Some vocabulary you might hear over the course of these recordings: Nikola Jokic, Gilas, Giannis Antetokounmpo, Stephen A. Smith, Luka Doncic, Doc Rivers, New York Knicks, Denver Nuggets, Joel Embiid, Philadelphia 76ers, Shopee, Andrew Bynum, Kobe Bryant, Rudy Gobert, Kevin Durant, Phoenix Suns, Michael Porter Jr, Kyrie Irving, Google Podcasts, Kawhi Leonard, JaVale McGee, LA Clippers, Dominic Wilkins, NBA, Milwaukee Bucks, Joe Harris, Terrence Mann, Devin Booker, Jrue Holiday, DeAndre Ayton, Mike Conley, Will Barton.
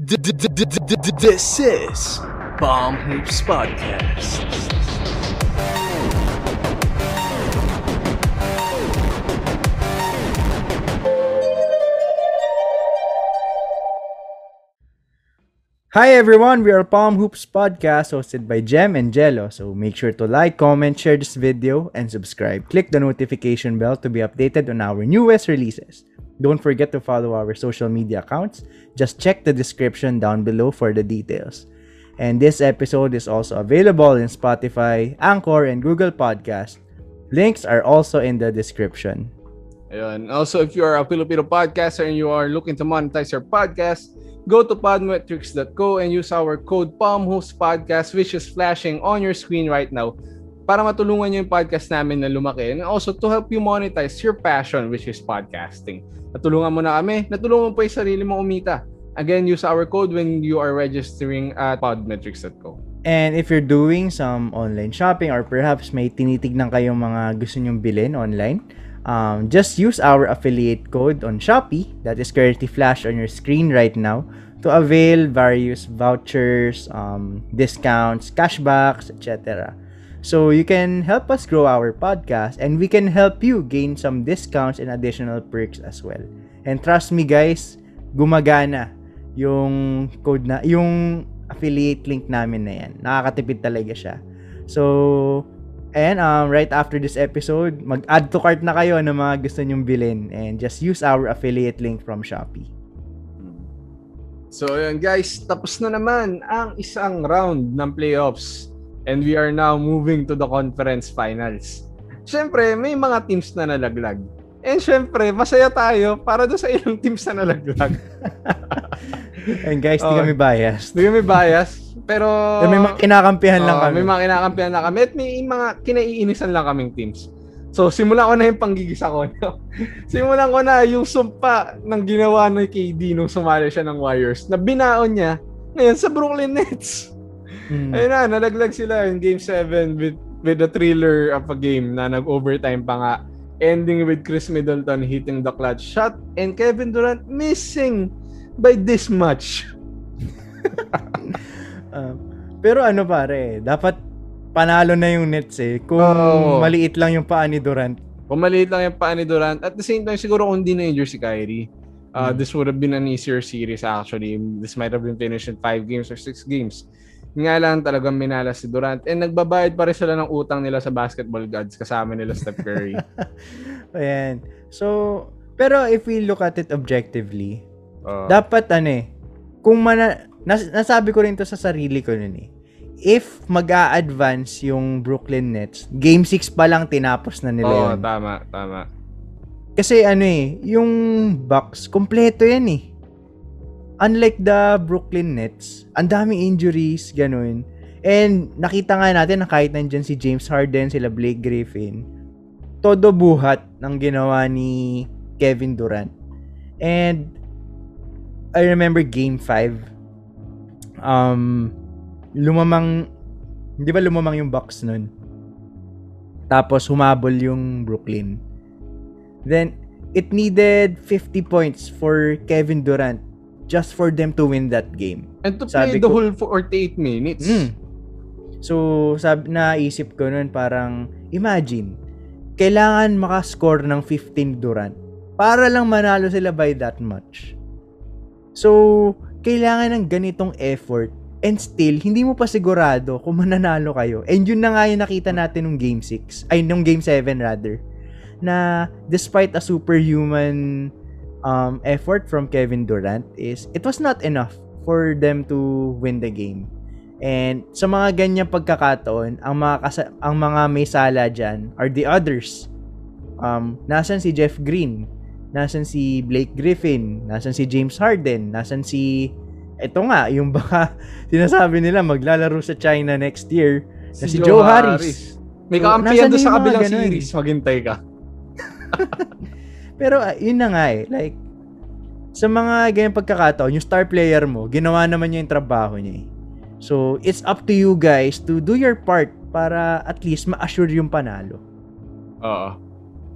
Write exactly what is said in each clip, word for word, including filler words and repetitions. This is Palm Hoops Podcast. Hi everyone, we are Palm Hoops Podcast hosted by Jem and Jello. So make sure to like, comment, share this video, and subscribe. Click the notification bell to be updated on our newest releases. Don't forget to follow our social media accounts. Just check the description down below for the details. And this episode is also available in Spotify, Anchor, and Google Podcasts. Links are also in the description. Ayun. Also, if you are a Filipino podcaster and you are looking to monetize your podcast, go to pod metrics dot co and use our code PalmHoopsPodcast, which is flashing on your screen right now, para matulungan nyo yung podcast namin na lumaki, and also to help you monetize your passion, which is podcasting. Natulungan mo na kami, natulungan mo pa yung sarili mo umita. Again, use our code when you are registering at pod metrics dot co. And if you're doing some online shopping or perhaps may tinitignan kayong mga gusto nyong bilhin online, um, just use our affiliate code on Shopee that is currently flashed on your screen right now to avail various vouchers, um, discounts, cashbacks, et cetera. So you can help us grow our podcast and we can help you gain some discounts and additional perks as well. And trust me guys, gumagana yung code na yung affiliate link namin na yan. Nakakatipid talaga siya. So and um right after this episode, mag-add to cart na kayo ng mga gusto nyong bilhin and just use our affiliate link from Shopee. So ayun guys, tapos na naman ang isang round ng playoffs. And we are now moving to the conference finals. Siyempre, may mga teams na nalaglag. And siyempre, masaya tayo para doon sa ilang teams na nalaglag. And guys, di kami biased. Di kami biased. Pero may mga kinakampihan uh, lang kami. May mga kinakampihan lang kami. At may mga kinaiinisan lang kaming teams. So, simulan ko na yung panggigisa ko. Simulan ko na yung sumpa ng ginawa ng K D nung sumali siya ng Warriors na binaon niya ngayon sa Brooklyn Nets. Mm. Ayun na, nalaglag sila in Game seven with with a thriller of a game na nag-overtime pa nga. Ending with Chris Middleton hitting the clutch shot and Kevin Durant missing by this much. uh, pero ano pare, dapat panalo na yung Nets eh. Kung oh. maliit lang yung paa ni Durant. Kung maliit lang yung paa ni Durant. At the same time, siguro kung hindi na-injure si Kyrie, uh, mm. this would have been an easier series actually. This might have been finished in five games or six games. Nga lang talagang minala si Durant. And nagbabayad pa rin sila ng utang nila sa basketball gods kasama nila Steph Curry. Ayan. So, pero if we look at it objectively, uh, dapat ano eh, kung mana, nas, nasabi ko rin to sa sarili ko nun eh, if mag-a-advance yung Brooklyn Nets, Game six pa lang tinapos na nila oh, yun. Oo, tama, tama. Kasi ano eh, yung Bucks, kompleto yan eh. Unlike the Brooklyn Nets, ang daming injuries, ganun. And nakita nga natin na kahit nandiyan si James Harden, sila Blake Griffin, todo buhat ng ginawa ni Kevin Durant. And I remember Game five, um, lumamang, hindi ba lumamang yung Bucks nun? Tapos humabol yung Brooklyn. Then, it needed fifty points for Kevin Durant just for them to win that game. And to play the whole forty-eight minutes. Mm. So, sabi, naisip ko nun, parang, imagine, kailangan makascore ng fifteen Durant para lang manalo sila by that much. So, kailangan ng ganitong effort and still, hindi mo pa sigurado kung mananalo kayo. And yun na nga yung nakita natin nung Game six, ay, nung Game seven rather, na despite a superhuman Um, effort from Kevin Durant is it was not enough for them to win the game. And sa mga ganyang pagkakataon, ang mga, kasa- ang mga may sala dyan are the others. Um, nasan si Jeff Green? Nasan si Blake Griffin? Nasan si James Harden? Nasan si... Ito nga, yung baka sinasabi nila maglalaro sa China next year na si, si Joe Harris. Harris. May kaampihan so, doon sa kabilang series. Maghintay ka. Pero uh, yun na nga eh, like, sa mga ganyan pagkakataon, yung star player mo, ginawa naman niya yung trabaho niya eh. So, it's up to you guys to do your part para at least ma-assure yung panalo. Oo.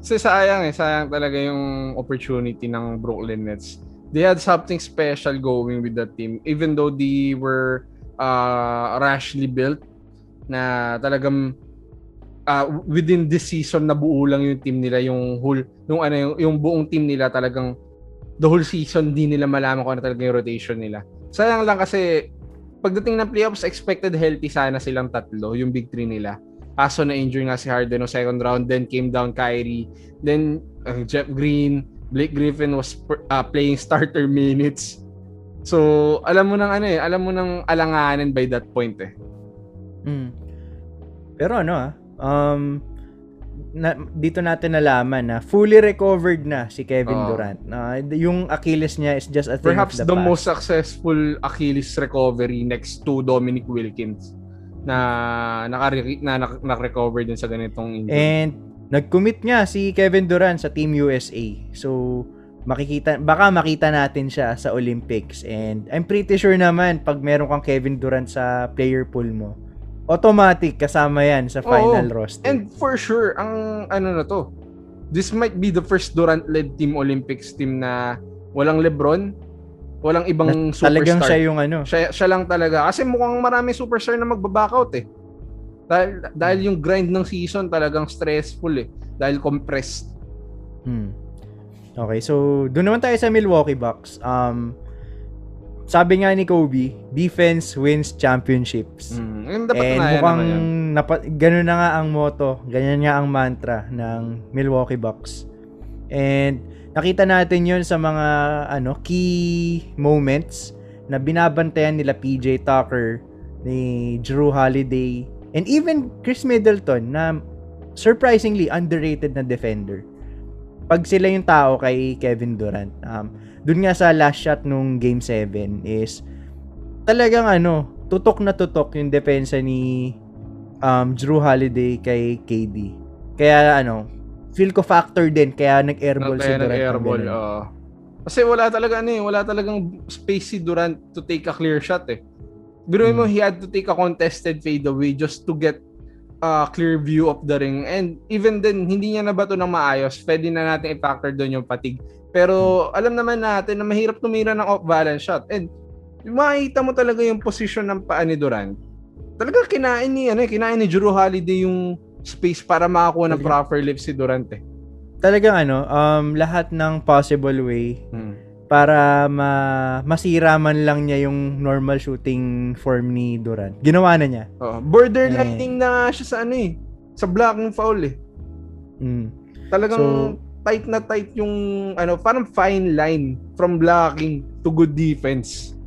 Kasi sayang eh, sayang talaga yung opportunity ng Brooklyn Nets they had something special going with that team, even though they were uh, rashly built na talagang uh, within this season nabuo lang yung team nila, yung whole yung ano yung, yung buong team nila, talagang the whole season di nila malaman kung ano talaga yung rotation nila. Sayang lang kasi pagdating ng playoffs, expected healthy sana silang tatlo, yung big three nila. Kaso na-injure nga si Harden no second round, then came down Kyrie, then uh, Jeff Green, Blake Griffin was uh, playing starter minutes. So, alam mo nang ano eh, alam mo nang alanganin by that point eh. Mm. Pero ano ah, um, na, dito natin nalaman na fully recovered na si Kevin uh, Durant. Uh, yung Achilles niya is just a thing of the past. Perhaps the most successful Achilles recovery next to Dominic Wilkins na naka-recover na, na, na, din sa ganitong injury. And nag-commit nga si Kevin Durant sa Team U S A. So, makikita, baka makita natin siya sa Olympics. And I'm pretty sure naman, pag meron kang Kevin Durant sa player pool mo, automatic kasama yan sa final oh, roster. And for sure, ang ano na to, this might be the first Durant-led team Olympics team na walang LeBron, walang ibang na, superstar. Talagang siya yung ano. Siya, siya lang talaga. Kasi mukhang marami superstar na magbaback out eh. Dahil, dahil yung grind ng season talagang stressful eh. Dahil compressed. Hmm. Okay, so doon naman tayo sa Milwaukee Bucks. Um, sabi nga ni Kobe, defense wins championships. Hmm. And dapat and na mukhang yan yan. Napa- ganun na nga ang motto. Ganyan nga ang mantra ng Milwaukee Bucks. And nakita natin yun sa mga ano key moments na binabantayan nila P J Tucker, ni Jrue Holiday, and even Chris Middleton na surprisingly underrated na defender. Pag sila yung tao kay Kevin Durant. Um, dun nga sa last shot nung Game seven is talagang ano, tutok na tutok yung depensa ni um, Jrue Holiday kay K D. Kaya ano, feel ko factor din kaya nag-airball si Durant. Nag-airball, uh, kasi wala talaga ano eh, wala talagang space si Durant to take a clear shot eh. Biro mo, he had to take a contested fadeaway just to get a clear view of the ring. And even then, hindi niya nabato ng maayos. Pwede na natin i-factor doon yung fatigue. Pero alam naman natin na mahirap tumira ng off-balance shot. And makikita mo talaga yung position ng paa ni Durant. Talaga kinain ni, ano, kinain ni Jrue Holiday yung space para makakuha ng proper lift si Durant eh. Talagang ano, um, lahat ng possible way. Hmm. Para ma- masira man lang niya yung normal shooting form ni Durant. Ginawa na niya. Oh, borderlining eh. na siya sa ano eh. Sa blocking foul eh. Mm. Talagang so, tight na tight yung ano, parang fine line from blocking to good defense.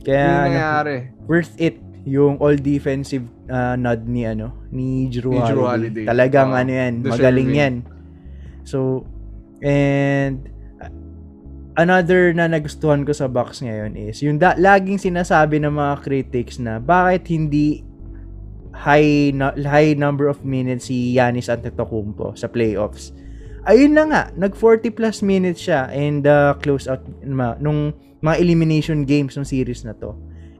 Kaya nangyari. Worth it yung all defensive uh, nod ni ano ni Jrue Holiday. Talagang oh, ano yan, magaling yan. So and another na nagustuhan ko sa Bucks ngayon is yung da- laging sinasabi ng mga critics na bakit hindi high no- high number of minutes si Giannis Antetokounmpo sa playoffs. Ayun na nga, nag forty plus minutes siya in the closeout ma- nung mga elimination games ng series na to.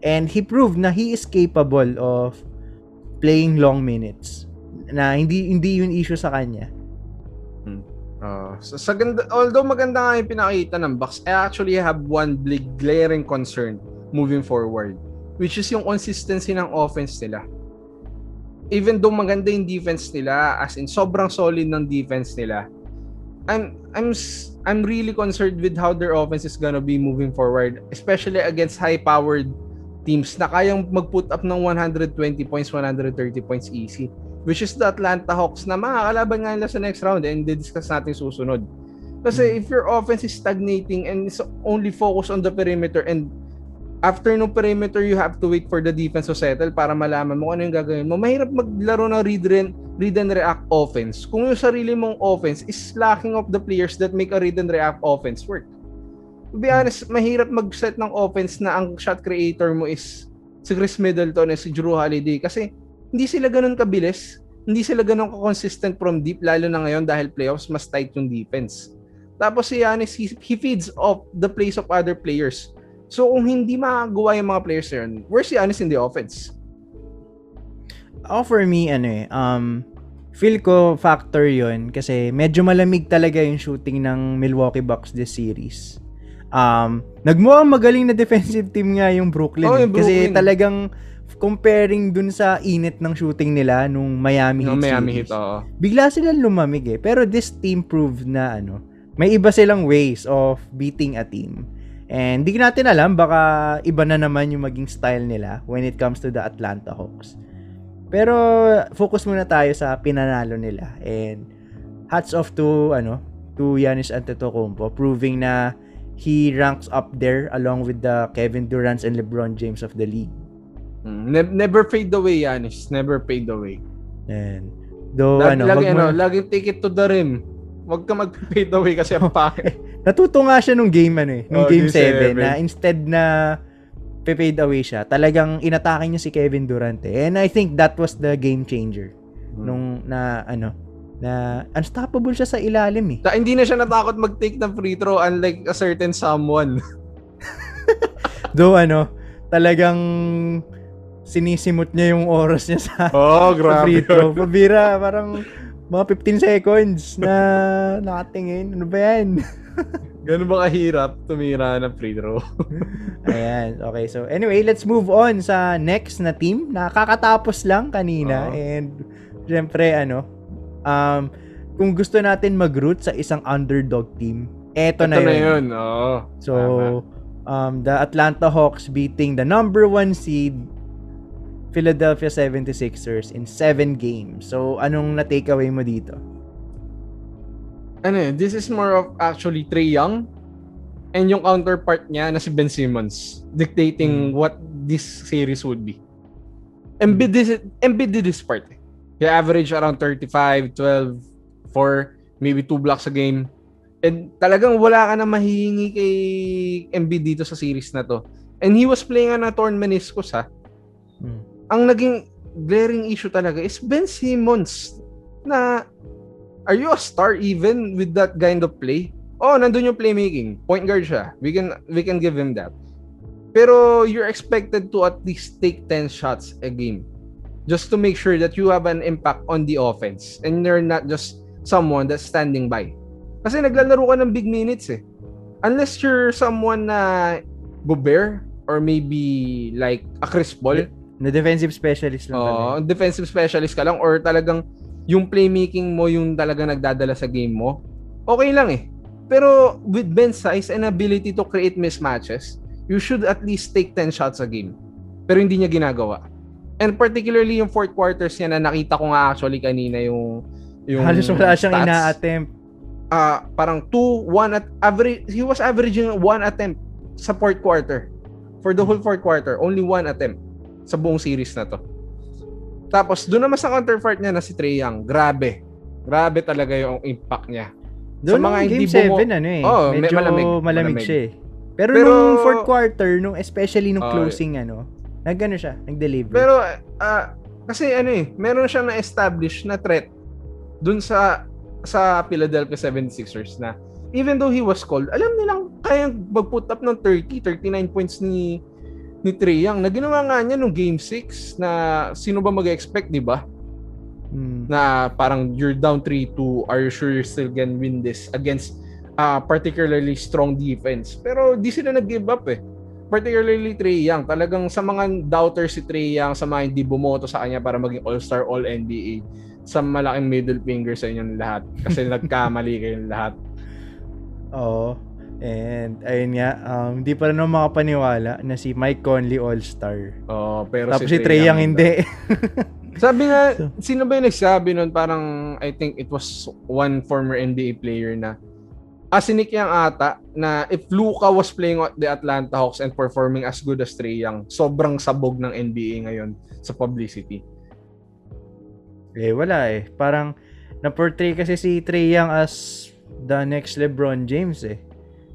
And he proved na he is capable of playing long minutes. Na hindi hindi yun issue sa kanya. Uh, so, sa ganda, although maganda nga yung pinakita ng Bucks, I actually have one big glaring concern moving forward, which is yung consistency ng offense nila. Even though maganda yung defense nila, as in sobrang solid ng defense nila, I'm I'm I'm really concerned with how their offense is gonna be moving forward, especially against high-powered teams na kayang mag-put up ng one hundred twenty points, one hundred thirty points easy. Which is the Atlanta Hawks na makakalaban nga nila sa next round and didiscuss natin susunod. Kasi if your offense is stagnating and is only focused on the perimeter and after no perimeter you have to wait for the defense to settle para malaman mo ano yung gagawin mo, mahirap maglaro ng read and, read and react offense kung yung sarili mong offense is lacking of the players that make a read and react offense work. To be honest, mahirap mag-set ng offense na ang shot creator mo is si Chris Middleton at si Jrue Holiday kasi hindi sila ganun kabilis, hindi sila ganun ka-consistent from deep, lalo na ngayon dahil playoffs, mas tight yung defense. Tapos si Giannis, he, he feeds off the plays of other players. So kung hindi magagawa yung mga players na yun, where's si Giannis in the offense? Oh, for me, ano eh, um, feel ko factor yun kasi medyo malamig talaga yung shooting ng Milwaukee Bucks this series. Um, nagmukhang magaling na defensive team nga yung Brooklyn, oh, yung Brooklyn. Kasi talagang comparing dun sa init ng shooting nila nung Miami no, Heat Miami series, Heat, oh. bigla silang lumamig eh. Pero this team proved na ano, may iba silang ways of beating a team. And di natin alam, baka iba na naman yung maging style nila when it comes to the Atlanta Hawks. Pero focus muna tayo sa pinanalo nila. And hats off to ano, to Giannis Antetokounmpo, proving na he ranks up there along with the Kevin Durant and LeBron James of the league. Never fade away, Giannis. Never fade away. And do ano, lagi ano, lagi take it to the rim. Wag ka mag-fade away kasi ang pake. Natuto nga siya nung game ano eh, nung oh, game seven na instead na fade away siya, talagang inatake niya si Kevin Durant eh. And I think that was the game changer hmm. nung na ano, na unstoppable siya sa ilalim eh. Ta, hindi na siya natakot mag-take ng free throw unlike a certain someone. Do ano, talagang sinisimot niya yung oras niya sa, oh, sa free throw. Pabira, parang mga fifteen seconds na nakatingin. Ano ba yan? Ganun ba kahirap tumira ng free throw? Ayan. Okay. So, anyway, let's move on sa next na team na kakatapos lang kanina. Uh-huh. And, syempre, ano, um, kung gusto natin mag-root sa isang underdog team, eto, eto na yun. Eto na yun. Oo. So, um, the Atlanta Hawks beating the number one seed Philadelphia seventy-sixers in seven games. So, anong na-takeaway mo dito? Ano, this is more of actually Trae Young and yung counterpart niya na si Ben Simmons dictating hmm. what this series would be. Embiid did this part. He averaged around thirty-five, twelve, four, maybe two blocks a game. And talagang wala ka na mahihingi kay Embiid dito sa series na to. And he was playing on a torn meniscus, ha? Hmm. Ang naging glaring issue talaga is Ben Simmons. Na, are you a star even with that kind of play? Oh, nandun yung playmaking. Point guard siya. We can, we can give him that. Pero you're expected to at least take ten shots a game just to make sure that you have an impact on the offense and you're not just someone that's standing by. Kasi naglalaro ka ng big minutes eh. Unless you're someone na Gobert or maybe like a Chris Paul. Na defensive specialist lang. Oo, defensive specialist ka lang or talagang yung playmaking mo yung talaga nagdadala sa game mo. Okay lang eh. Pero with Ben's size and ability to create mismatches, you should at least take ten shots a game. Pero hindi niya ginagawa. And particularly yung fourth quarters niya na nakita ko nga actually kanina yung yung halos wala siyang ina-attempt. Ah, uh, parang two, one at average, he was averaging one attempt sa fourth quarter. For the whole fourth quarter, only one attempt sa buong series na to. Tapos doon naman sa counterpart niya na si Trae Young, grabe. Grabe talaga yung impact niya. Doon sa mga hindi mo ano eh. Oh, medyo malamig, malamig, malamig siya eh. Pero, pero nung fourth quarter, nung especially nung oh, closing yeah. ano, nagano siya, nag-deliver. Pero uh, kasi ano eh, meron siyang na-establish na threat doon sa sa Philadelphia seventy-sixers na even though he was cold, alam nilang kayang mag-put up ng thirty, thirty-nine points ni ni Trae Young, na ginawa nga niya nung game six na sino ba mag-expect, di ba? Hmm. Na parang you're down three two, are you sure you still can win this against uh, particularly strong defense? Pero di sila nag-give up eh. Particularly Trae Young. Talagang sa mga doubters si Trae Young, sa mga hindi bumoto sa kanya para maging all-star, all-N B A, sa malaking middle finger sa inyong lahat. Kasi nagkamali kayong lahat. Oo. Oh. And ayun nga, um, hindi pa rin makapaniwala na si Mike Conley all-star. Oh, pero tapos si, si Trae Young hindi. Sabi nga, so, sino ba yung nagsabi nun? Parang I think it was one former N B A player na asinik yung ata na if Luka was playing at the Atlanta Hawks and performing as good as Trae Young, sobrang sabog ng N B A ngayon sa publicity. Eh, wala eh. Parang na-portray kasi si Trae Young as the next LeBron James eh.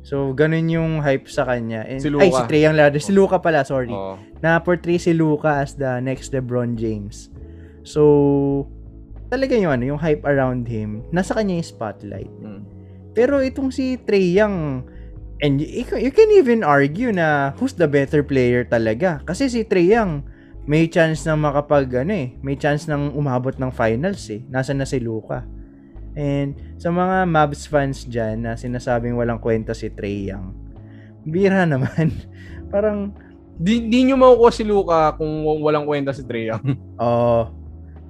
So, ganun yung hype sa kanya. And, si ay, si Trae Young Ladder. Si Luka pala, sorry. Oh. Na-portray si Luka as the next LeBron James. So, talaga yung, ano, yung hype around him, nasa kanya yung spotlight. Hmm. Pero itong si Trae Young, and you, you can even argue na who's the better player talaga. Kasi si Trae Young, may chance na makapag, ano eh, may chance nang umabot ng finals eh. Nasaan na si Luka? And sa mga Mavs fans dyan na sinasabing walang kwenta si Trae Young, bira naman. Parang di, di nyo makukuha si Luka kung walang kwenta si Trae Young. Oo.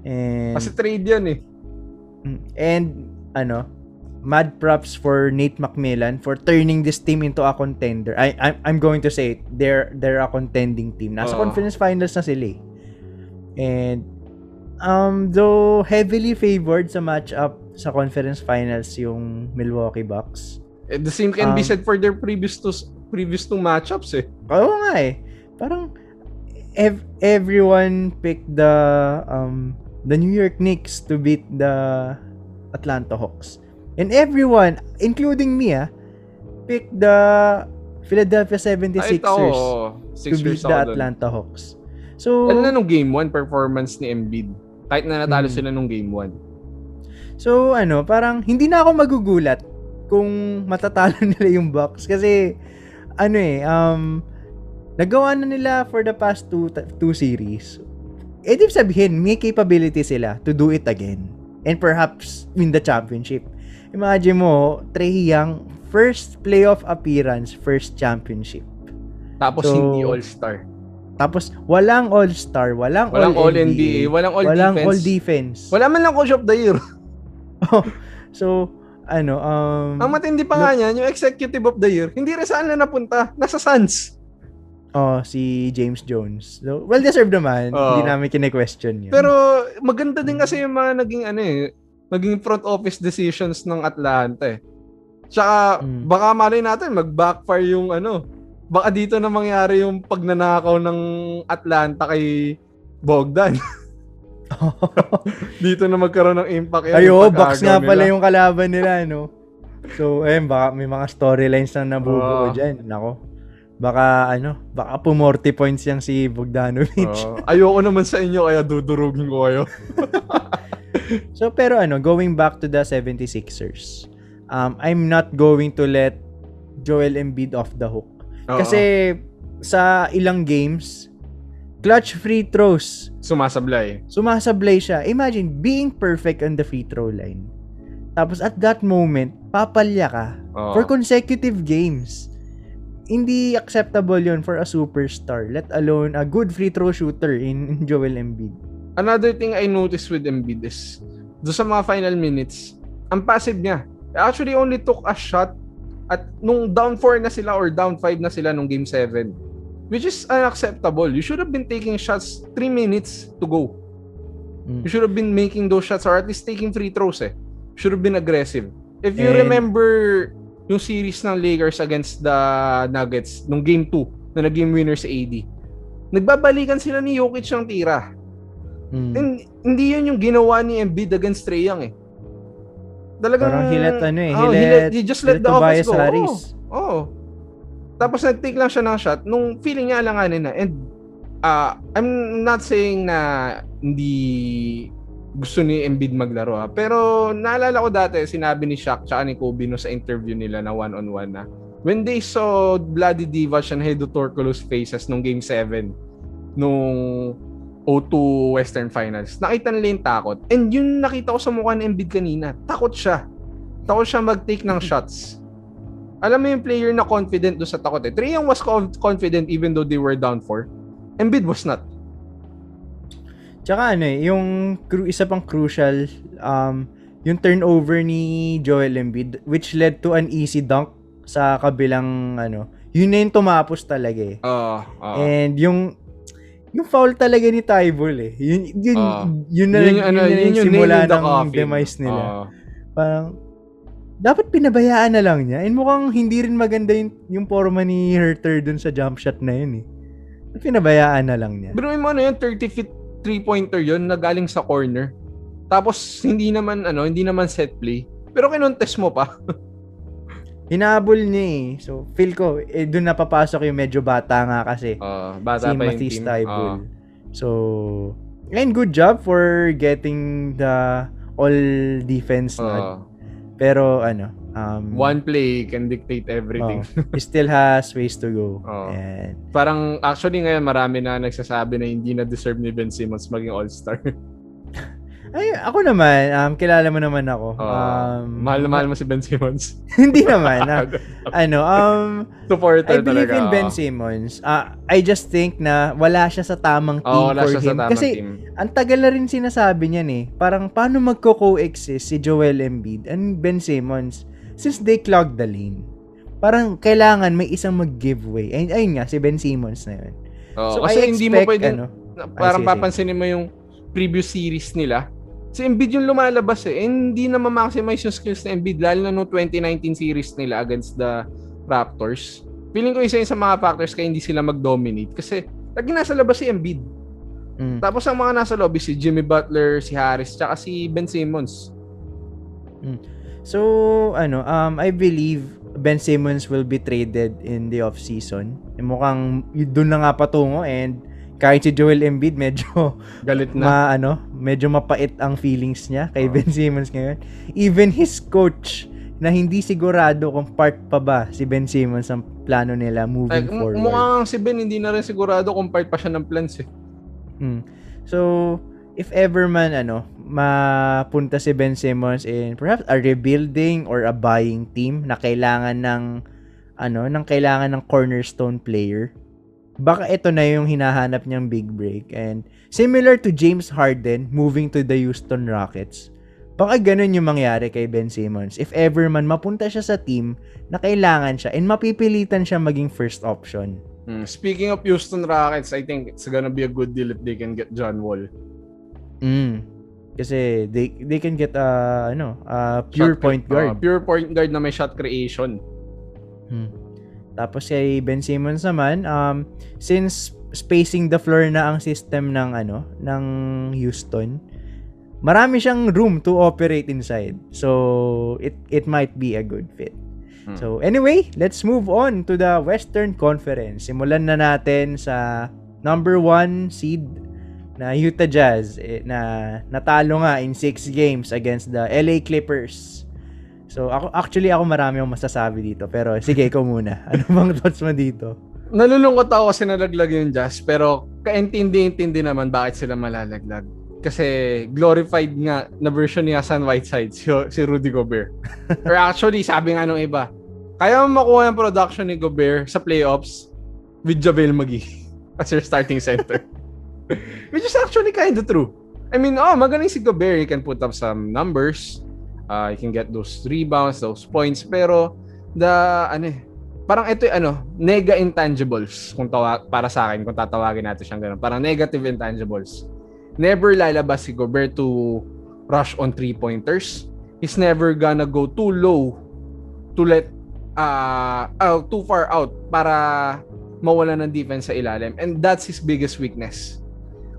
And kasi trade yan eh. And ano, mad props for Nate McMillan for turning this team into a contender. I I'm, I'm going to say it. They're they're a contending team. Nasa uh. conference finals na sila eh. And um though heavily favored sa matchup sa conference finals yung Milwaukee Bucks. The same can um, be said for their previous two previous two matchups eh. Oo nga eh. Parang ev- everyone picked the um the New York Knicks to beat the Atlanta Hawks. And everyone, including me ah, picked the Philadelphia seventy-sixers Ay, to beat the Atlanta Hawks. So, ano na nung game one performance ni Embiid? Kahit na natalo hmm. sila nung game one. So, ano, parang hindi na ako magugulat kung matatalo nila yung Bucks kasi ano eh, um nagawa na nila for the past two two series. Eh, ibig sabihin, may capability sila to do it again and perhaps win the championship. Imagine mo, Trae Young, first playoff appearance, first championship. Tapos so, hindi All-Star. Tapos, walang all-star, walang, walang all-N B A, walang all-defense. Walang all-defense. Wala man lang coach of the year. Oh, so, ano, um... ang matindi pa nga niyan, yung executive of the year, hindi rin saan na napunta, nasa Suns. Oh, si James Jones. So, well-deserved naman, oh. Hindi namin kine-question yun. Pero, maganda din kasi yung mga naging, ano eh, naging front office decisions ng Atlanta eh. Tsaka, mm. baka malay natin, mag-backfire yung, ano, baka dito na mangyari yung pagnanakaw ng Atlanta kay Bogdan. Dito na magkaroon ng impact. Ay, oh, Bucks nga pala nila yung kalaban nila, no? So, eh, baka may mga storylines na nabubuo uh, dyan. Nako. Baka, ano, baka pumorty points yang si Bogdanovic. uh, ayoko naman sa inyo, kaya dudurugin ko kayo. So, pero ano, going back to the seventy-sixers, um, I'm not going to let Joel Embiid off the hook. Kasi uh-oh, sa ilang games, clutch free throws. Sumasablay. Sumasablay siya. Imagine being perfect on the free throw line. Tapos at that moment, papalya ka uh-oh for consecutive games. Hindi acceptable yun for a superstar, let alone a good free throw shooter in Joel Embiid. Another thing I noticed with Embiid is, do sa mga final minutes, ang passive niya. He actually only took a shot at nung down four na sila or down five na sila nung game seven, which is unacceptable. You should have been taking shots three minutes to go. Mm. You should have been making those shots or at least taking free throws eh. You should have been aggressive. If you and... remember yung series ng Lakers against the Nuggets nung game two na naging winner si A D, nagbabalikan sila ni Jokic ng tira. Mm. And hindi yun yung ginawa ni Embiid against Trae Young eh. Talagang parang he let ano eh, oh, he, let, he just let, let the office go. Oh, oh. Tapos nag-take lang siya ng shot nung feeling niya alanganin na. And uh, I'm not saying na hindi gusto ni Embiid maglaro ha. Pero naalala ko dati sinabi ni Shaq tsaka ni Kobe no sa interview nila na one-on-one na when they saw Vlade Divac and Hedo Turculo's faces nung game seven nung oh two Western Finals. Nakita nila yung takot. And yun nakita ko sa mukha ni Embiid kanina. Takot siya. Takot siya mag-take ng shots. Alam mo yung player na confident doon sa takot eh. Trae Young was confident even though they were down four. Embiid was not. Tsaka ano eh, yung isa pang crucial, um, yung turnover ni Joel Embiid which led to an easy dunk sa kabilang ano. Yun na yung tumapos talaga eh. Uh, uh, And yung yung foul talaga ni Tybul eh. Yun yun uh, yun na yun, yun, yun, yun, yun, yun simula ng coffee demise nila. Uh, Parang dapat pinabayaan na lang niya. And mukhang hindi rin maganda yung, yung forma ni Herter dun sa jump shot na yun eh. Pinabayaan na lang niya. Pero yung ano yun, thirty feet three-pointer yun na galing sa corner. Tapos hindi naman ano, hindi naman set play. Pero kinontest mo pa. Hinabol niya eh. So, feel ko, eh, doon napapasok yung medyo bata nga kasi. Uh, bata si pa yung team. Uh. So, and good job for getting the all-defense uh. nod. Pero, ano, um, one play can dictate everything. Uh, he still has ways to go. Uh. And, parang, actually ngayon, marami na nagsasabi na hindi na deserve ni Ben Simmons maging all-star. Ay, ako naman, um, kilala mo naman ako. Uh, um, mahal na mahal mo si Ben Simmons. Hindi naman. Uh, ano, um, supporter I believe talaga. In Ben Simmons. Uh, I just think na wala siya sa tamang team oh, for him. Kasi team. Ang tagal na rin sinasabi niyan eh. Parang paano magko-coexist si Joel Embiid and Ben Simmons since they clogged the lane. Parang kailangan may isang mag-giveaway. Ay, ayun nga, si Ben Simmons na yun. Oh, so kasi I expect, hindi mo pwedeng, ano, parang I papansinin mo yung previous series nila. Si Embiid yung lumalabas eh. Hindi na ma-maximize yung skills ni Embiid lalo na no twenty nineteen series nila against the Raptors. Feeling ko isa yun sa mga factors kaya hindi sila mag-dominate kasi lagi nasa labas si Embiid. Mm. Tapos ang mga nasa lobby si Jimmy Butler, si Harris, tsaka si Ben Simmons. Mm. So, ano, um I believe Ben Simmons will be traded in the off-season. E mukhang doon na nga patungo and kahit si Joel Embiid medyo galit na. Ma, ano, medyo mapait ang feelings niya kay oh. Ben Simmons ngayon. Even his coach na hindi sigurado kung part pa ba si Ben Simmons ang plano nila moving Ay, m- forward. Mukhang si Ben hindi na rin sigurado kung part pa siya ng plans eh. Hmm. So, if ever man ano, mapunta si Ben Simmons in perhaps a rebuilding or a buying team na kailangan ng ano, ng kailangan ng cornerstone player. Baka ito na yung hinahanap niyang big break. And similar to James Harden moving to the Houston Rockets, baka ganun yung mangyari kay Ben Simmons. If ever man mapunta siya sa team na kailangan siya and mapipilitan siya maging first option. Speaking of Houston Rockets, I think it's gonna be a good deal if they can get John Wall. Mm. Kasi they they can get a, ano, a pure shot, point guard. Uh, pure point guard na may shot creation. Hmm. Tapos kay Ben Simmons naman, um, since spacing the floor na ang system ng ano ng Houston, marami siyang room to operate inside. So it it might be a good fit. Hmm. So anyway, let's move on to the Western Conference. Simulan na natin sa number one seed na Utah Jazz eh, na natalo nga in six games against the L A Clippers. So, ako, actually, ako marami yung masasabi dito. Pero, sige, ikaw muna. Ano bang thoughts mo dito? Nalulungkot ako kasi nalaglag yung Jazz. Pero, kaintindi-intindi naman bakit sila malalaglag. Kasi, glorified nga na version ni Hassan Whiteside, si, si Rudy Gobert. Or actually, sabi nga nung iba, kaya mo makuha yung production ni Gobert sa playoffs with JaVale McGee as your starting center. Which is actually kind of true. I mean, oh, magaling si Gobert. He can put up some numbers. Uh, you can get those rebounds, those points. Pero, the, ano eh, parang ito yung, ano, nega intangibles, kung tawa, para sa akin, kung tatawagin natin siyang gano'n. Parang negative intangibles. Never lalabas si Gobert to rush on three-pointers. He's never gonna go too low to let, uh, uh, too far out para mawala ng defense sa ilalim. And that's his biggest weakness.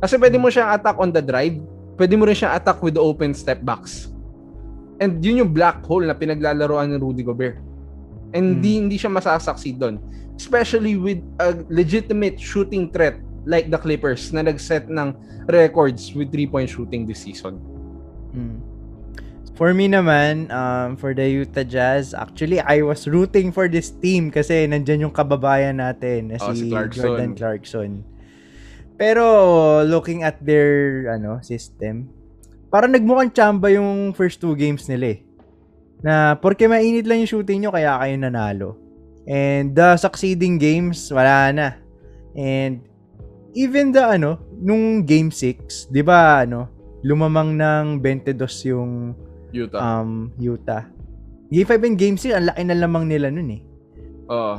Kasi pwede mo siyang attack on the drive, pwede mo rin siyang attack with the open step backs. And yun yung black hole na pinaglalaroan ni Rudy Gobert. And hindi hmm. hindi siya masasucceed doon. Especially with a legitimate shooting threat like the Clippers na nag-set ng records with three-point shooting this season. Hmm. For me naman, um, for the Utah Jazz, actually, I was rooting for this team kasi nandyan yung kababayan natin na oh, si, si Clarkson. Jordan Clarkson. Pero looking at their ano system, parang nagmukhang tsamba yung first two games nila eh. Na porke mainit lang yung shooting nyo, kaya kayo nanalo. And the succeeding games, wala na. And even the ano, nung game six, di ba ano, lumamang ng twenty-two yung Utah. Um, Utah. Game five and game six, ang laki na lamang nila nun eh. Oo. Uh.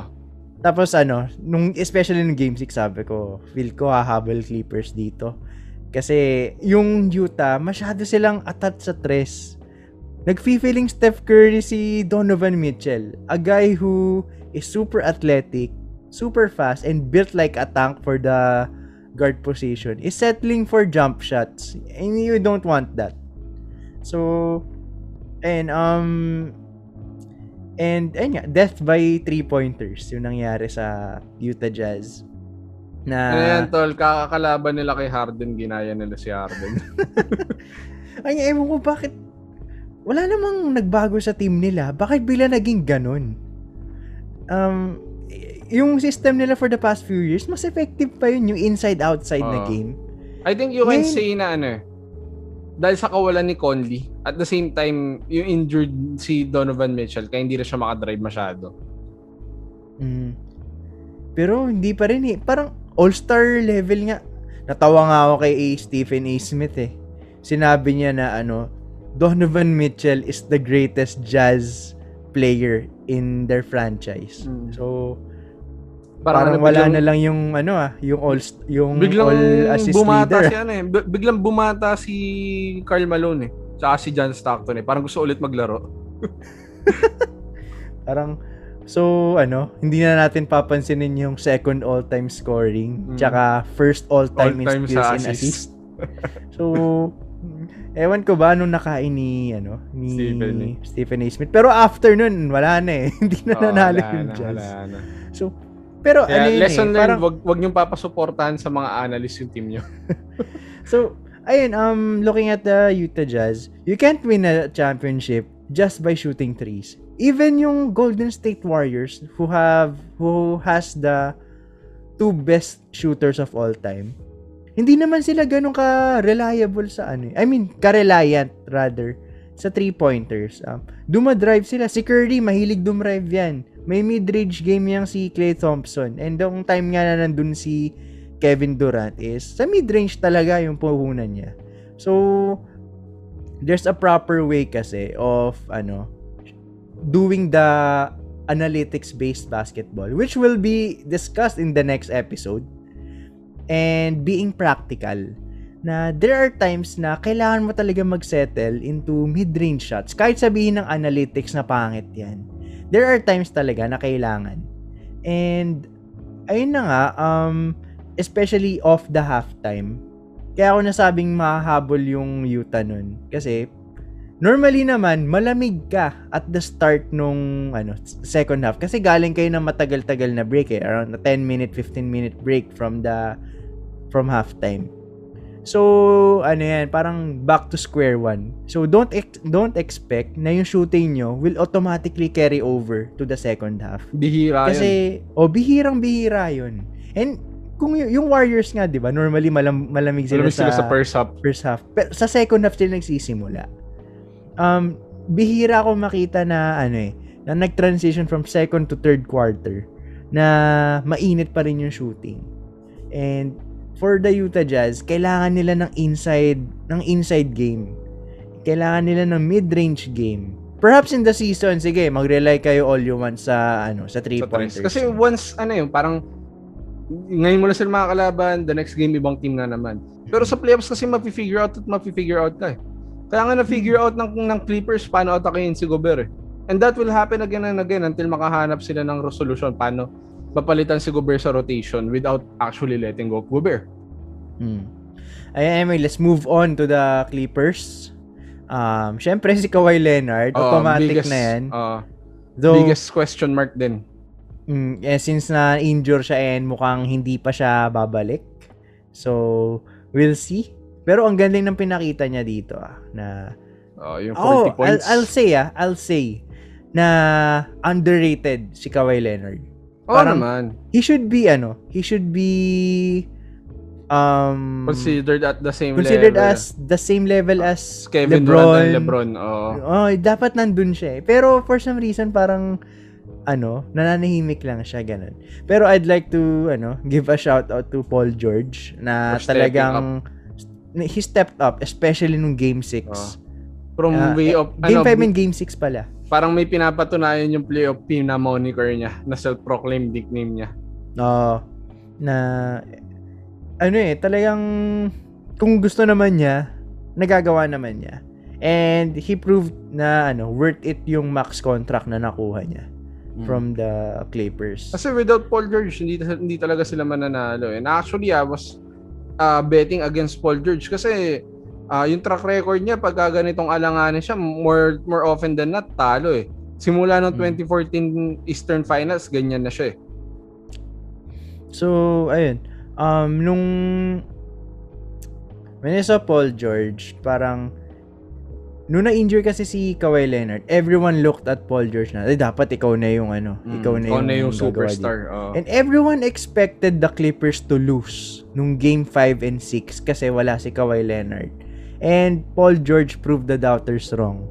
Tapos ano, nung, especially nung game six, sabi ko, feel ko hahabol Clippers dito. Kasi yung Utah, masyado silang atat sa tres. Nag-feeling Steph Curry si Donovan Mitchell. A guy who is super athletic, super fast, and built like a tank for the guard position. Is settling for jump shots. And you don't want that. So, and um... And, and yeah, death by three-pointers. Yung nangyari sa Utah Jazz. Na ayan, tol, kakakalaban nila kay Harden, ginaya nila si Harden. Ay, ewan ko bakit wala namang nagbago sa team nila. Bakit bila naging ganun? Um, yung system nila for the past few years, mas effective pa yun yung inside-outside uh, na game. I think you can and, say na ano, dahil sa kawalan ni Conley, at the same time, yung injured si Donovan Mitchell, kaya hindi na siya makadrive masyado. Mm. Pero hindi pa rin eh. Parang all-star level nga. Natawa nga ako kay A. Stephen A. Smith eh. Sinabi niya na ano, Donovan Mitchell is the greatest Jazz player in their franchise. Mm. So, parang, parang wala biglang, na lang yung ano ah, yung all yung all assist bumata leader. Si ano eh. Biglang bumata si Karl Malone eh. Tsaka si John Stockton eh. Parang gusto ulit maglaro. Parang so ano, hindi na natin papansinin yung second all-time scoring, mm. tsaka first all-time all in steals and assist. So ewan ko ba nung nakain ni ano ni Stephen, eh. Stephen A. Smith. Pero after nun, wala na eh. Hindi na oh, nanalo yung Jazz. So pero yeah, ano yun lesson eh, learned, parang, wag wag niyong papasuportahan sa mga analysts yung team niyo. So, ayun, um looking at the Utah Jazz, you can't win a championship just by shooting threes. Even yung Golden State Warriors who have who has the two best shooters of all time. Hindi naman sila ganun ka-reliable sa ano. I mean, ka-reliant rather sa three-pointers. Um, dumadrive sila. Si Curry, mahilig dumrive yan. May mid-range game yang si Klay Thompson. And yung time nga na nandun si Kevin Durant is sa mid-range talaga yung puhunan niya. So, there's a proper way kasi of ano doing the analytics-based basketball, which will be discussed in the next episode. And being practical na there are times na kailangan mo talaga magsettle into mid-range shots. Kahit sabihin ng analytics na pangit yan. There are times talaga na kailangan. And, ayun na nga, um, especially off the halftime. Kaya ako nasabing makahabol yung Utah nun. Kasi, normally naman, malamig ka at the start nung ano, second half. Kasi galing kayo ng matagal-tagal na break eh. Around a ten-minute, fifteen-minute break from the from halftime. So, ano yan, parang back to square one. So, don't ex- don't expect na yung shooting nyo will automatically carry over to the second half. Bihira kasi, yun. Kasi, oh, bihirang-bihira yun. And, kung y- yung Warriors nga, di ba, normally malam- malamig sila, malamig sila sa, sa first half. First half. Pero sa second half sila nagsisimula. Um, bihira ako makita na, ano eh, na nag-transition from second to third quarter na mainit pa rin yung shooting. And, for the Utah Jazz, kailangan nila ng inside, ng inside game. Kailangan nila ng mid-range game. Perhaps in the season, sige, mag-rely kayo all you want sa ano, sa three-pointers. Kasi once ano yung parang ngayon mo na sila makakalaban, the next game ibang team na naman. Pero sa playoffs kasi mapi-figure out at mapi-figure out ka eh. Kaya nga na-figure out ng ng Clippers paano atakihin si Gobert eh. And that will happen again and again until makahanap sila ng resolution paano papalitan si Gobert sa rotation without actually letting go Gobert. Hmm. Ayan, anyway, let's move on to the Clippers. Um, Siyempre, si Kawhi Leonard, uh, automatic biggest, na yan. Uh, Though, biggest question mark din. Mm, eh, since na-injure siya and mukhang hindi pa siya babalik. So, we'll see. Pero ang galing ng pinakita niya dito. Ah, na, uh, yung forty oh, points. I'll, I'll say, ah, I'll say na underrated si Kawhi Leonard. Parang, oh, naman. He should be, ano, he should be um, considered at the same considered level. Considered as the same level uh, as Kevin Durant and LeBron. Oh. Oh, dapat nandun siya eh. Pero for some reason, parang, ano, nananahimik lang siya, ganun. Pero I'd like to, ano, give a shout out to Paul George na talagang, up. He stepped up, especially nung Game six. Oh. From uh, way of, Game ano, five and Game six pala. Parang may pinapatunayan yung playoff team na moniker niya, na self-proclaimed nickname niya. Oo. Oh, na, ano eh, talagang, kung gusto naman niya, nagagawa naman niya. And he proved na, ano, worth it yung max contract na nakuha niya mm. from the Clippers. Kasi without Paul George, hindi, hindi talaga sila mananalo. And actually, I was uh, betting against Paul George kasi, Uh, yung track record niya pagka ganitong alanganin siya more more often than not talo eh. Simula noong twenty fourteen Eastern Finals ganyan na siya eh. So ayun, um nung when I saw Paul George, parang nung na-injure kasi si Kawhi Leonard, everyone looked at Paul George na, eh, dapat ikaw na yung ano, mm, ikaw na yung, na yung superstar. Uh, and everyone expected the Clippers to lose nung game five and six kasi wala si Kawhi Leonard. And Paul George proved the doubters wrong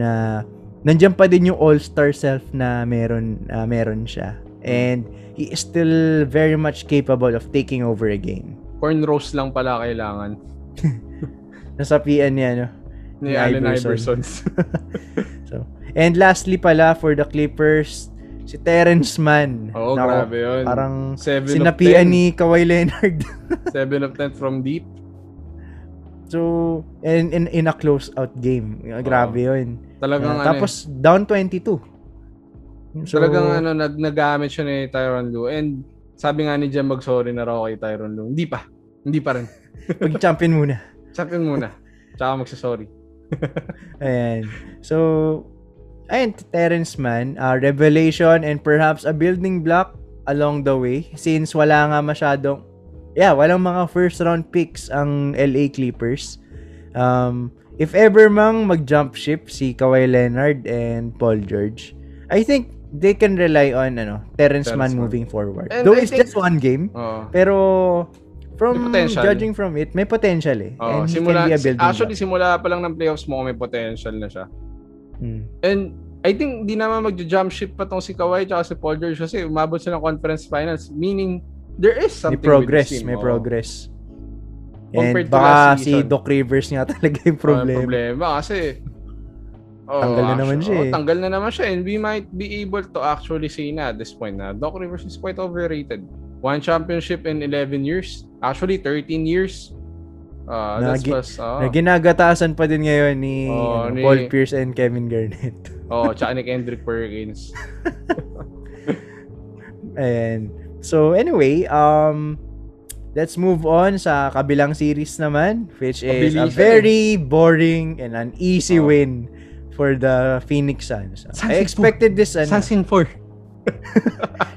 na nandiyan pa din yung all-star self na meron, uh, meron siya. And he is still very much capable of taking over a game. Cornrows lang pala kailangan. Nasapian niya, no? Ni Allen Iverson. So, and lastly pala for the Clippers, si Terrence Mann. Oo, Naku, grabe yun. Parang sinapian ni Kawhi Leonard. seven of ten from deep. So, in, in, in a close-out game. Grabe oh. yun. Talagang uh, ano. Tapos, eh. down twenty-two. So, talagang ano, nag-damage siya ni Tyronn Lue. And sabi nga ni Jem, mag-sorry na raw kay Tyronn Lue. Hindi pa. Hindi pa rin. Pag-champion muna. Champion muna. Tsaka magsasorry. Ayan. So, and Terrence Mann, a uh, revelation and perhaps a building block along the way since wala nga masyadong yeah, walang mga first round picks ang L A Clippers. Um, if ever mang mag-jump ship si Kawhi Leonard and Paul George, I think they can rely on ano, Terrence, Terrence Mann moving forward. And Though I it's think, just one game, uh, pero from judging from it, may potential eh. Uh, and simula, he can be a building actually, block. Simula pa lang ng playoffs mo, may potential na siya. Hmm. And I think di naman magja-jump ship pa tong si Kawhi at si Paul George kasi umabot sila ng conference finals, meaning there is something may progress, with the team, may oh. progress. And baka si Doc Rivers nga talaga yung problema. Uh, problema kasi oh, tanggal na actually, naman siya. Oh, tanggal na naman siya and we might be able to actually say na at this point na Doc Rivers is quite overrated. One championship in eleven years, actually thirteen years. Uh, na, gi- plus, uh, na ginagatasan pa din ngayon ni, oh, ni Paul Pierce and Kevin Garnett. Oo, oh, tsaka ni Kendrick Perkins. And so anyway, um, let's move on sa kabilang series naman, which is Kabilisan. A very boring and an easy oh. win for the Phoenix Suns. Sans I expected four. This ano, Suns in four.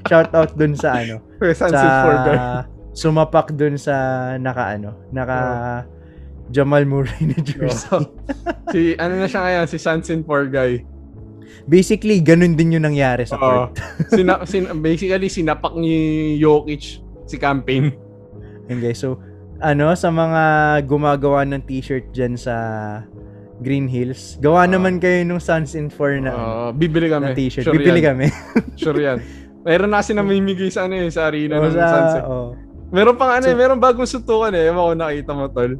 Shout out dun sa ano. Suns in four guys. Sumapak dun sa naka ano, naka oh. Jamal Murray na jersey. Oh. Si ano na siya ngayon, si Sansin Poor Guy. Basically, ganun din yung nangyari sa court. Oh. Sina, sin, basically, sinapak ni Jokic si campaign. Okay, so ano, sa mga gumagawa ng t-shirt dyan sa Green Hills, gawa oh. naman kayo nung Sansin Poor na, oh, bibili kami. Na t-shirt. Sure bibili yan. Kami. Sure yan. Mayroon na kasi namimigay sa ano eh, sa arena oh, ng Sansin. Oh. Meron pang ano, so, meron bagong sutukan eh. Ewan ko nakita mo, tol.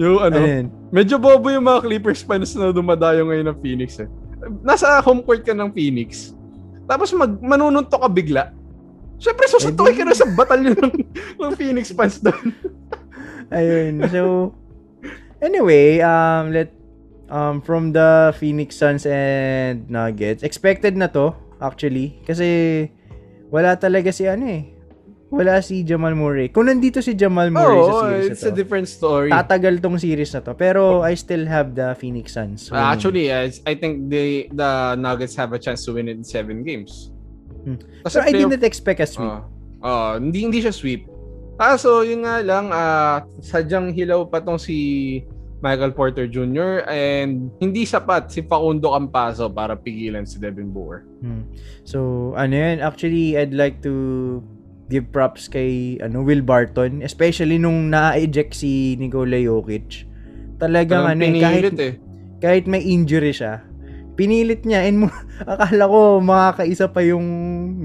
Yung ano, ayun. Medyo bobo yung mga Clippers fans na dumadayo ngayon ng Phoenix eh. Nasa home court ka ng Phoenix. Tapos mag, manununtok ka bigla. Siyempre, susutukin ka na sa batalyon ng, ng Phoenix fans doon. Ayun, so... Anyway, um, let um from the Phoenix Suns and Nuggets, expected na to, actually. Kasi wala talaga si ano eh. Wala si Jamal Murray. Kung nandito si Jamal Murray oh, sa series it's na to, a different story. Tatagal tong series na to. Pero I still have the Phoenix Suns. Uh, actually, uh, I think the the Nuggets have a chance to win it in seven games. Hmm. So I didn't of, expect a sweep. Uh, uh, hindi, hindi siya sweep. Ah, so yun nga lang, uh, sadyang hilaw pa tong si Michael Porter Junior and hindi sapat si Facundo Campaso para pigilan si Devin Booker. Hmm. So ano yun, actually I'd like to give props kay ano Will Barton, especially nung na-eject si Nikola Jokic. Talagang ano eh, kahit eh. kahit may injury siya, pinilit niya and akala ko makakaisa pa yung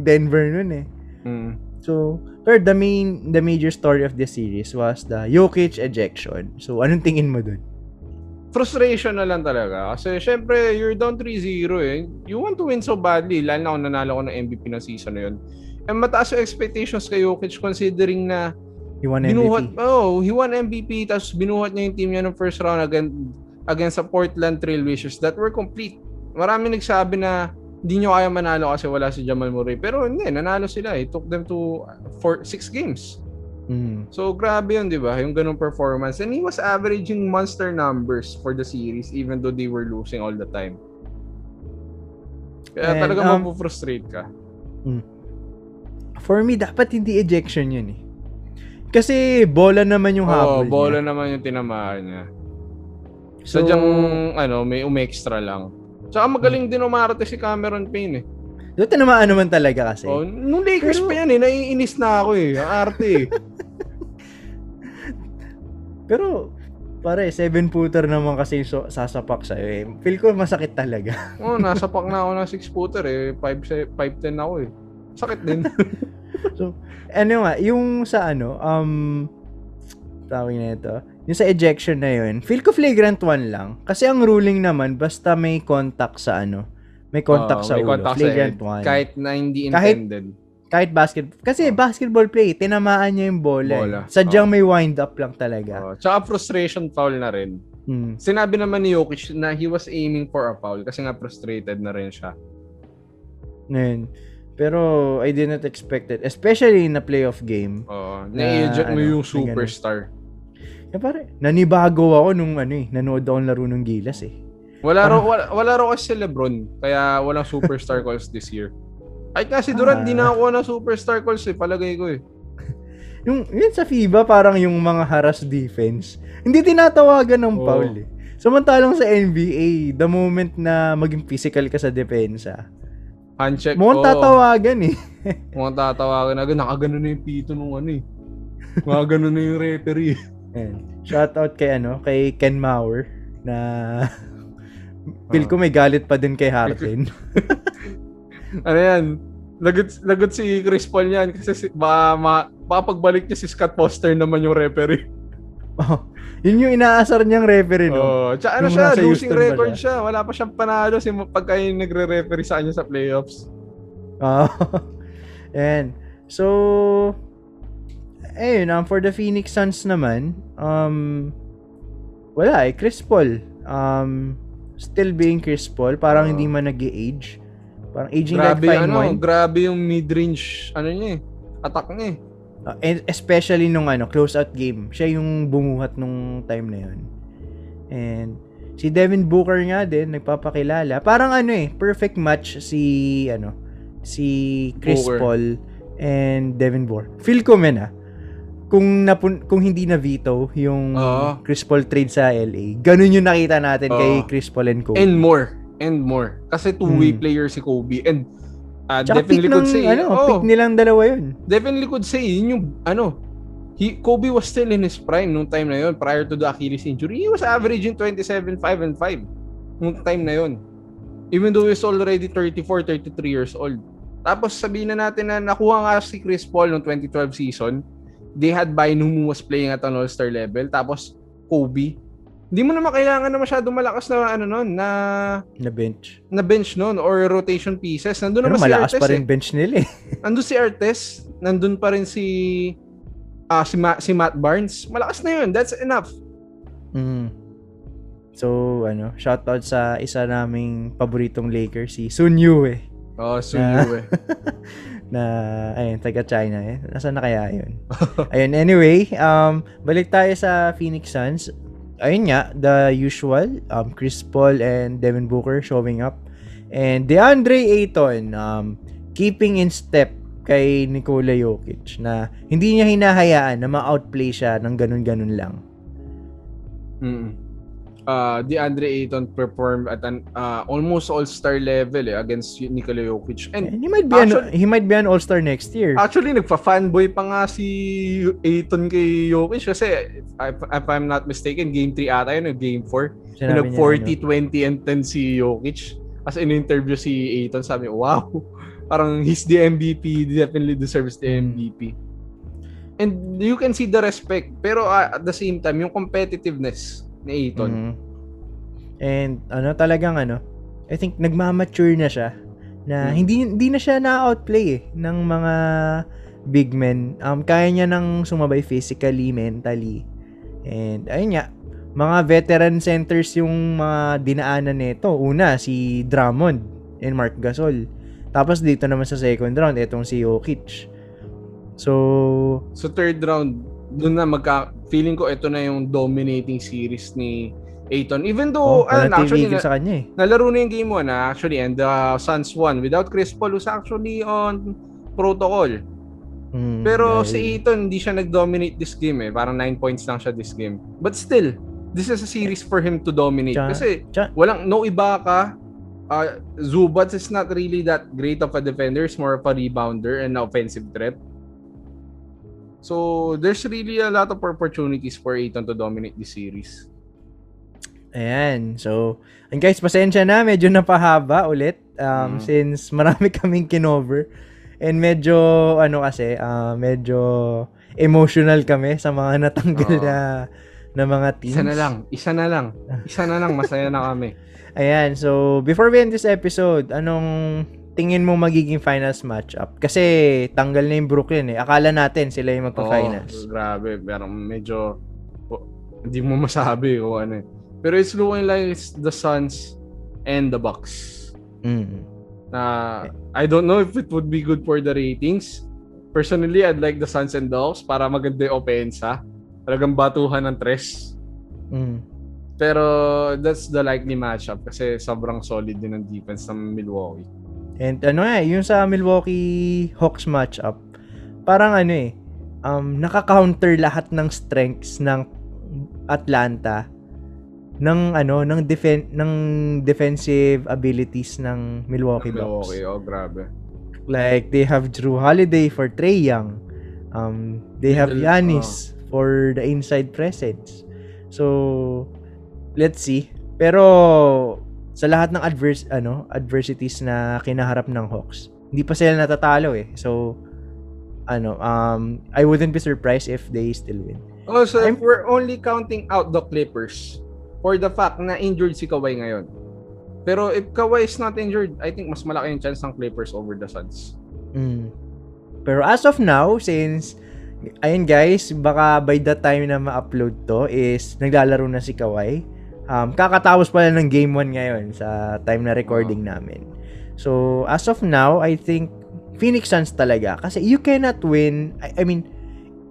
Denver noon eh. Mm. So, pero the main the major story of this series was the Jokic ejection. So, anong tingin mo dun? Frustration na lang talaga kasi syempre you're down three zero eh. You want to win so badly, lalo na kung nanalo ko ng M V P ng season na yun. And mataas yung expectations kay Jokic considering na he won M V P. Binuhat, oh, he won M V P tapos binuhat niya yung team niya ng first round against, against sa Portland Trail Blazers that were complete. Maraming nagsabi na hindi nyo kaya manalo kasi wala si Jamal Murray. Pero hindi, nanalo sila. It took them to four, six games. Mm. So grabe yun, di ba? Yung ganung performance. And he was averaging monster numbers for the series even though they were losing all the time. Kaya And, talaga um, mapu-frustrate ka. Mm. For me, dapat hindi ejection yun eh. Kasi bola naman yung oh, habol niya. Bola naman yung tinamaan niya. So, sadyang, ano, may umextra lang. Tsaka magaling hmm. din umarate si Cameron Payne eh. So, tinamaan naman talaga kasi. Oh, nung Lakers pero, pa yan eh, naiinis na ako eh. Ang arte eh. Pero, Pare, seven-footer naman kasi so, sasapak sa'yo eh. Feel ko masakit talaga. Oo, oh, nasapak na ako ng six-footer eh. five ten ako eh. Sakit din. So, ano nga, yung sa ano, um, tawag na ito, yung sa ejection na yun, feel ko flagrant one lang. Kasi ang ruling naman, basta may contact sa ano, may contact oh, sa may ulo. Contact flagrant sa one. Kahit na hindi intended. Kahit, Kahit basket. Kasi oh. basketball play, tinamaan niya yung bola. bola. Sadyang oh. may wind-up lang talaga. Oh. Tsaka frustration foul na rin. Hmm. Sinabi naman ni Jokic na he was aiming for a foul kasi nga frustrated na rin siya. Ngayon. Pero I did not expect it. Especially in a playoff game. Oh. Na-eject mo ano, yung superstar. Na eh, pare, nanibago ako nung ano eh. Nanood ako ng laro ng Gilas eh. Wala ro, wala, wala ro kasi si LeBron. Kaya walang superstar calls this year. Ay kasi Durant, ah. di na ako na superstar calls eh. Palagay ko eh. Yung, yun sa FIBA, parang yung mga harass defense. Hindi tinatawagan ng oh. foul eh. Samantalang sa N B A, the moment na maging physical ka sa depensa, handshake ko. Mukhang tatawagan eh. Mukhang tatawagan agad. Nakagano na yung pito nung ano eh. Nakagano na yung referee. Shout out kay ano, kay Ken Maurer na feel ko may galit pa din kay Harden. Ano yan? Lagot, lagot si Chris Paul yan kasi si, ba, ma, papagbalik niya si Scott Foster naman yung referee. Oh, yun yung inaasar niyang referee no? Oh, tsaka ano siya, losing record siya. Wala pa siyang panalo si, pagka yung nagre-referee sa kanya sa playoffs. Oh, yan. So, ayun, um, for the Phoenix Suns naman, um, wala eh, Chris Paul. Um, still being Chris Paul, parang oh. hindi man nag-age. Parang aging grabe, like fine ano, wine. Grabe yung mid-range, ano niya eh, attack niya eh. Uh, especially nung ano, close-out game. Siya yung bumuhat nung time na yun. And si Devin Booker nga din, nagpapakilala. Parang ano eh, perfect match si, ano, si Chris Booker. Paul and Devin Booker. Feel ko men ah, kung, napun- kung hindi na-veto yung uh-huh. Chris Paul trade sa L A, ganun yung nakita natin uh-huh. kay Chris Paul and Kobe. And more. and more. Kasi two-way hmm. player si Kobe and uh, definitely could say ano, oh, pick nilang dalawa yun. Definitely could say yun yung ano, he, Kobe was still in his prime nung time na yun prior to the Achilles injury. He was averaging twenty-seven, five and five nung time na yun. Even though he was already thirty-four, thirty-three years old. Tapos sabihin na natin na nakuha nga si Chris Paul nung twenty twelve season. They had Bynum who was playing at an all-star level. Tapos Kobe. Hindi mo naman kailangan na masyadong malakas na ano noon na na bench. Na bench noon or rotation pieces. Nandoon naman si Artes. Malakas pa rin eh. Bench nila eh. Nandoon si Artes, nandoon pa rin si ah uh, si, Ma- si Matt Barnes. Malakas na 'yun. That's enough. Mm. So, ano, shoutout sa isa naming paboritong Lakers, si Sun Yu eh. Oh, Sun Yu eh. Na ayun, taga China eh. Nasaan na kaya 'yun? Ayun, anyway, um balik tayo sa Phoenix Suns. Ayun nga, the usual, um, Chris Paul and Devin Booker showing up. And DeAndre Ayton, um, keeping in step kay Nikola Jokic na hindi niya hinahayaan na ma-outplay siya ng ganun-ganun lang. Mm. Uh, DeAndre Ayton performed at an uh, almost all-star level eh, against Nikola Jokic. And he might be actually, an, he might be an all-star next year. Actually, nagpa-fanboy pa nga si Ayton kay Jokic kasi if, if I'm not mistaken, game three ata yun, game four. Nag forty, twenty, and ten si Jokic. As in interview si Ayton, sabi, wow, parang he's the M V P, he definitely deserves the M V P. And you can see the respect, pero uh, at the same time, yung competitiveness ni Ayton. Mm-hmm. And ano talagang ano, I think nagmamature na siya na mm-hmm. hindi hindi na siya na-outplay eh, ng mga big men. Um kaya niya nang sumabay physically, mentally. And ayun nga, mga veteran centers yung mga dinaanan nito. Una si Drummond and Marc Gasol. Tapos dito naman sa second round itong si Jokic. So, so third round doon na magka feeling ko ito na yung dominating series ni Ayton even though oh, ano actually na, sa kanya eh. Nalaro na yung game one na actually and the uh, Suns won without Chris Paul who's actually on protocol. Mm, pero dahil si Ayton hindi siya nag-dominate this game eh, parang nine points lang siya this game. But still, this is a series for him to dominate Ch- kasi Ch- walang no Ibaka, uh, Zubac is not really that great of a defender, it's more of a rebounder and an offensive threat. So, there's really a lot of opportunities for Ayton to dominate this series. Ayan. So, and guys, pasensya na. Medyo napahaba ulit um, mm. since marami kaming kinover. And medyo, ano kasi, uh, medyo emotional kami sa mga natanggal oh. na na mga teams. Isa na lang. Isa na lang. Isa na lang. Masaya na kami. Ayan. So, before we end this episode, anong tingin mo magiging finals matchup? Kasi tanggal na yung Brooklyn eh. Akala natin sila yung magpa-finals. Oh, grabe. Pero medyo hindi oh, mo masabi kung ano eh. Pero it's looking like it's the Suns and the Bucks. Mm. Uh, I don't know if it would be good for the ratings. Personally, I'd like the Suns and the Hawks para maganda yung opensa. Talagang batuhan ng tres. Mm. Pero that's the likely matchup kasi sobrang solid din ang defense ng Milwaukee. And ano eh, yung sa Milwaukee Hawks matchup, parang ano eh, um, naka-counter lahat ng strengths ng Atlanta ng ano, ng defen- ng defensive abilities ng Milwaukee ng Bucks. Milwaukee, oh grabe. Like they have Jrue Holiday for Trae Young. Um, they have Giannis. Oh. Or the inside presence. So, let's see. Pero, sa lahat ng adverse, ano, adversities na kinaharap ng Hawks, hindi pa sila natatalo eh. So, ano, um, I wouldn't be surprised if they still win. Oh, so I'm, if we're only counting out the Clippers for the fact na injured si Kawhi ngayon. Pero if Kawhi is not injured, I think mas malaki yung chance ng Clippers over the Suns. Mm. Pero as of now, since ayun guys, baka by the time na ma-upload to is naglalaro na si Kawhi. Um, kakatapos pala ng Game one ngayon sa time na recording namin. So, as of now, I think Phoenix Suns talaga. Kasi you cannot win, I, I mean,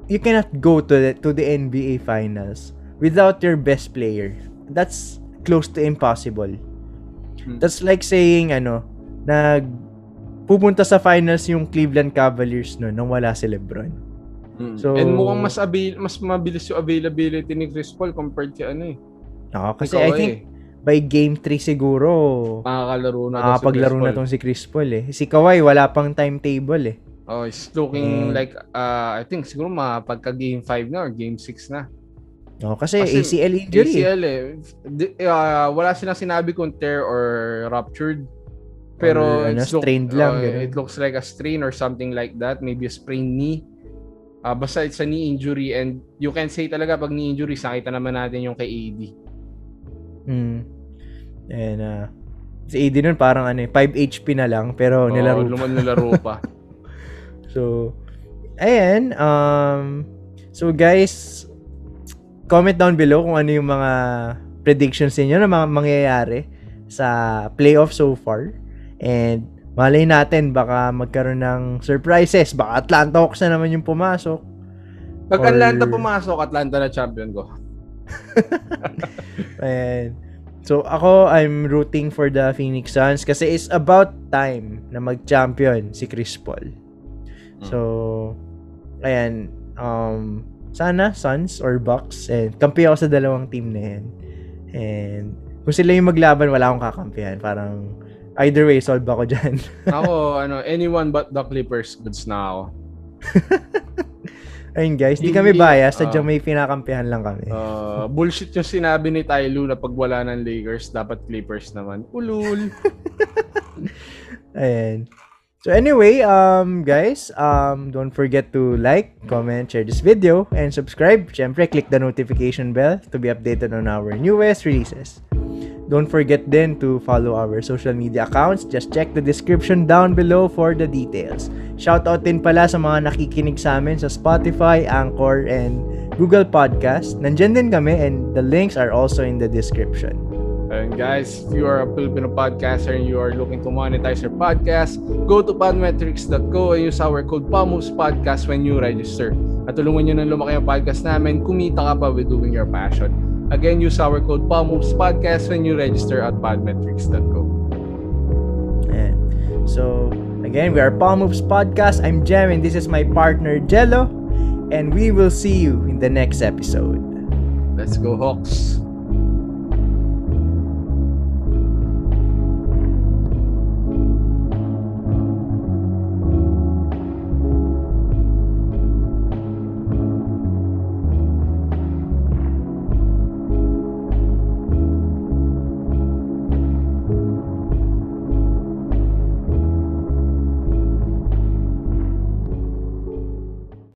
you cannot go to the, to the N B A Finals without your best player. That's close to impossible. That's like saying, ano, nag pupunta sa Finals yung Cleveland Cavaliers no, nang wala si LeBron. So, and mukhang mas abil mas mabilis yung availability ni Chris Paul compared kay ano eh. Oo, kasi Ikaw, I think eh. by game three siguro makakalaro na ah, si paglaro na tong si Chris Paul eh. Si Kawhi wala pang timetable eh. Oh, it's looking mm. like uh, I think siguro mapagka game five na or game six na. Oo, kasi, kasi A C L injury. A C L eh. Uh, wala silang sinabi kung tear or ruptured. Pero or, ano, it's look, strained lang. Uh, it looks like a strain or something like that, maybe a sprained knee. Uh, basta it's a knee injury and you can say talaga pag knee injury, nakita naman natin yung kay A D. Mm. And uh, si A D nun parang ano, five H P na lang pero oh, nilaro pa. nilaro pa. So, ayan. Um, so guys, comment down below kung ano yung mga predictions niyo na mga mangyayari sa playoff so far. And malay natin, baka magkaroon ng surprises. Baka Atlanta Hawks na naman yung pumasok. Pag or... Atlanta pumasok, Atlanta na champion ko. And so ako, I'm rooting for the Phoenix Suns kasi it's about time na mag-champion si Chris Paul. Hmm. So, ayan. Um, sana Suns or Bucks. And kampi ako sa dalawang team na yan. And kung sila yung maglaban, wala akong kakampihan. Parang either way, solve ako dyan. Ako, ano, anyone but the Clippers goods na ako. Ayun guys, hindi kami bias. Sadyang uh, may pinakampihan lang kami. Uh, bullshit yung sinabi ni Ty Lue na pag wala ng Lakers, dapat Clippers naman. Ulul! Ayan. So anyway, um, guys, um, don't forget to like, comment, share this video, and subscribe. Siyempre, click the notification bell to be updated on our newest releases. Don't forget then to follow our social media accounts. Just check the description down below for the details. Shoutout din pala sa mga nakikinig sa amin sa Spotify, Anchor, and Google Podcast. Nandyan din kami and the links are also in the description. And guys, if you are a Filipino podcaster and you are looking to monetize your podcast, go to pod metrics dot co and use our code Palm Hoops Podcast when you register. At tulungan nyo ng lumaki ang podcast namin, kumita ka pa with doing your passion. Again, use our code PalmHoopsPodcast when you register at pod metrics dot co. And so, again, we are Palm Hoops Podcast. I'm Jem and this is my partner, Jello. And we will see you in the next episode. Let's go, Hawks!